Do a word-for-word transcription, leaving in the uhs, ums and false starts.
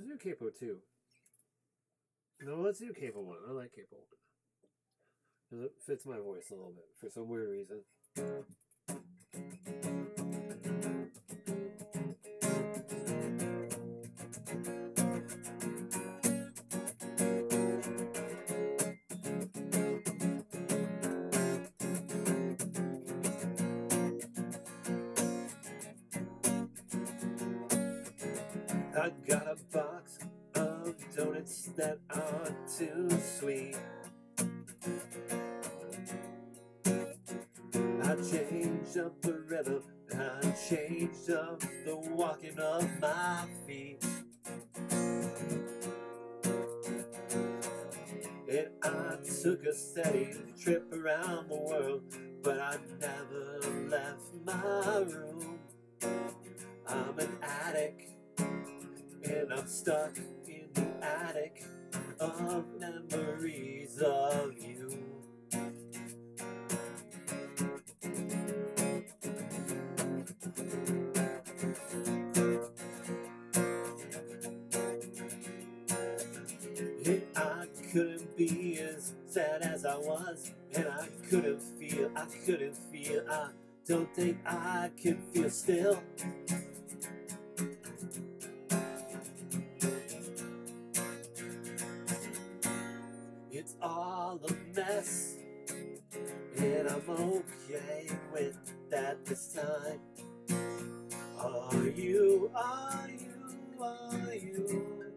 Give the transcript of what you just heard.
Let's do Capo two. No, let's do Capo one. I like Capo one. Because it fits my voice a little bit for some weird reason. I got a box of donuts that aren't too sweet. I changed up the rhythm, I changed up the walking of my feet. And I took a steady trip around the world, but I never left my room. I'm an addict. And I'm stuck in the attic of memories of you. And I couldn't be as sad as I was, and I couldn't feel, I couldn't feel, I don't think I can feel still. It's all a mess, and I'm okay with that this time. Are you, are you, are you?